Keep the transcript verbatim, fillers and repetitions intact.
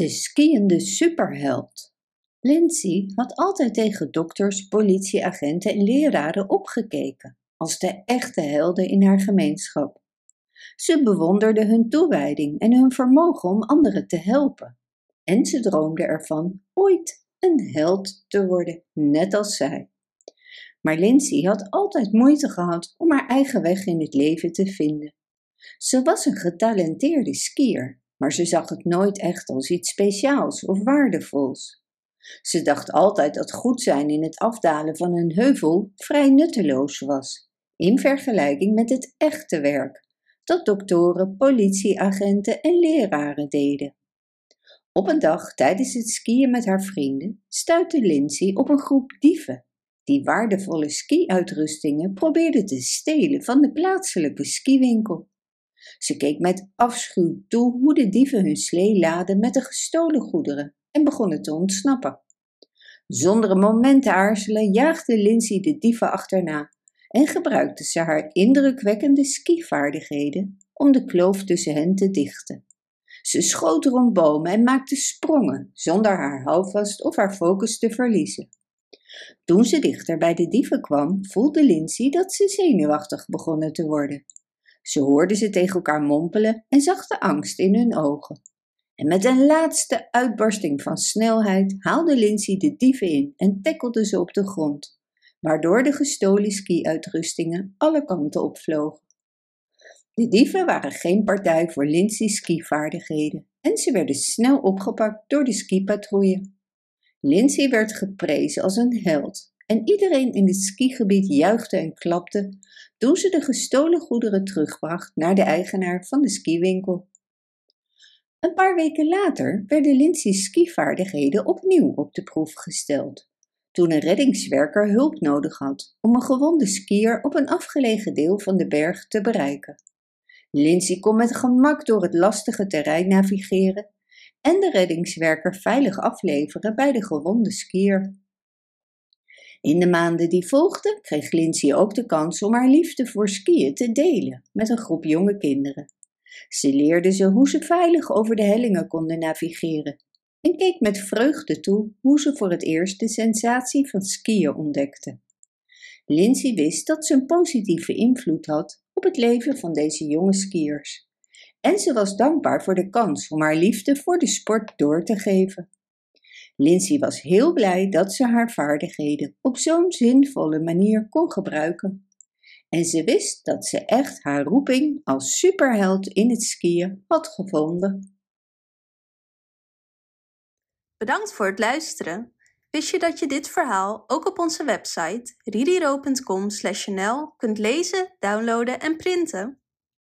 De skiënde superheld. Lindsay had altijd tegen dokters, politieagenten en leraren opgekeken als de echte helden in haar gemeenschap. Ze bewonderde hun toewijding en hun vermogen om anderen te helpen. En ze droomde ervan ooit een held te worden, net als zij. Maar Lindsay had altijd moeite gehad om haar eigen weg in het leven te vinden. Ze was een getalenteerde skier, maar ze zag het nooit echt als iets speciaals of waardevols. Ze dacht altijd dat goed zijn in het afdalen van een heuvel vrij nutteloos was, in vergelijking met het echte werk dat doktoren, politieagenten en leraren deden. Op een dag tijdens het skiën met haar vrienden stuitte Lindsay op een groep dieven die waardevolle skiuitrustingen probeerden te stelen van de plaatselijke skiwinkel. Ze keek met afschuw toe hoe de dieven hun slee laden met de gestolen goederen en begonnen te ontsnappen. Zonder een moment te aarzelen jaagde Lindsay de dieven achterna en gebruikte ze haar indrukwekkende skivaardigheden om de kloof tussen hen te dichten. Ze schoot rond bomen en maakte sprongen zonder haar houvast of haar focus te verliezen. Toen ze dichter bij de dieven kwam, voelde Lindsay dat ze zenuwachtig begonnen te worden. Ze hoorde ze tegen elkaar mompelen en zag de angst in hun ogen. En met een laatste uitbarsting van snelheid haalde Lindsay de dieven in en tackelde ze op de grond, waardoor de gestolen skiuitrustingen alle kanten opvlogen. De dieven waren geen partij voor Lindsay's skivaardigheden en ze werden snel opgepakt door de skipatrouille. Lindsay werd geprezen als een held en iedereen in het skigebied juichte en klapte toen ze de gestolen goederen terugbracht naar de eigenaar van de skiwinkel. Een paar weken later werden Lindsay's skivaardigheden opnieuw op de proef gesteld, toen een reddingswerker hulp nodig had om een gewonde skier op een afgelegen deel van de berg te bereiken. Lindsay kon met gemak door het lastige terrein navigeren en de reddingswerker veilig afleveren bij de gewonde skier. In de maanden die volgden kreeg Lindsay ook de kans om haar liefde voor skiën te delen met een groep jonge kinderen. Ze leerde ze hoe ze veilig over de hellingen konden navigeren en keek met vreugde toe hoe ze voor het eerst de sensatie van skiën ontdekte. Lindsay wist dat ze een positieve invloed had op het leven van deze jonge skiers. En ze was dankbaar voor de kans om haar liefde voor de sport door te geven. Lindsay was heel blij dat ze haar vaardigheden op zo'n zinvolle manier kon gebruiken. En ze wist dat ze echt haar roeping als superheld in het skiën had gevonden. Bedankt voor het luisteren. Wist je dat je dit verhaal ook op onze website ririro punt com slash n l kunt lezen, downloaden en printen?